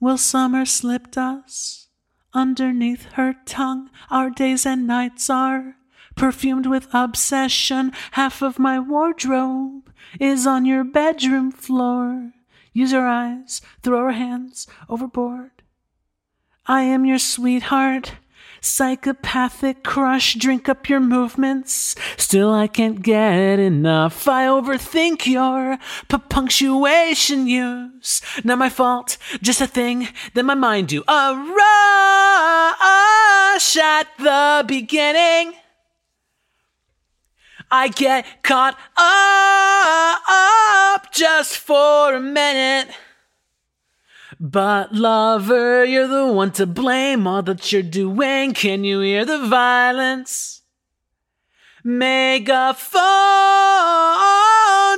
Well, summer slipped us underneath her tongue. Our days and nights are perfumed with obsession. Half of my wardrobe is on your bedroom floor. Use your eyes, throw our hands overboard. I am your sweetheart, psychopathic crush. Drink up your movements, still I can't get enough. I overthink your punctuation use. Not my fault, just a thing that my mind do. A rush at the beginning, I get caught up just for a minute. But lover, you're the one to blame. All that you're doing, can you hear the violence? Megaphone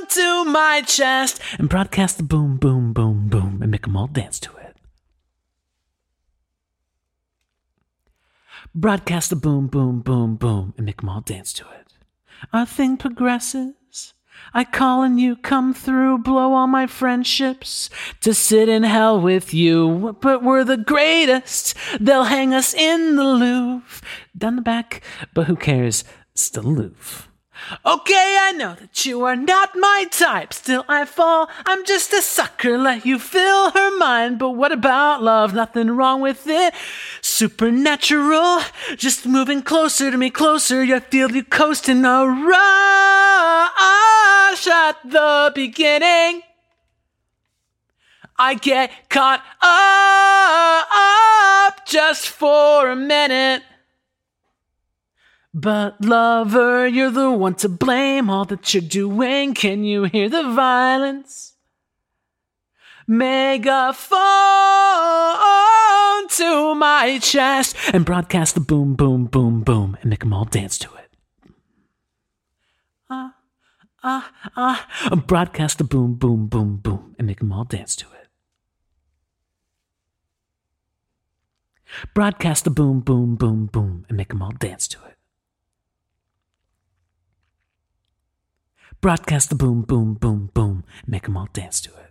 to my chest and broadcast the boom, boom, boom, boom, and make them all dance to it. Broadcast the boom, boom, boom, boom, and make them all dance to it. Our thing progresses. I call and you come through, blow all my friendships to sit in hell with you. But we're the greatest, they'll hang us in the Louvre. Down the back, but who cares, still Louvre. Okay, I know that you are not my type, still I fall, I'm just a sucker, let you fill her mind. But what about love, nothing wrong with it, supernatural, just moving closer to me, closer. I feel you coasting, a rush at the beginning, I get caught up just for a minute. But lover, you're the one to blame. All that you're doing, can you hear the violence? Megaphone to my chest and broadcast the boom, boom, boom, boom and make them all dance to it. Broadcast the boom, boom, boom, boom and make them all dance to it. Broadcast the boom, boom, boom, boom and make them all dance to it. Broadcast the boom, boom, boom, boom, make them all dance to it.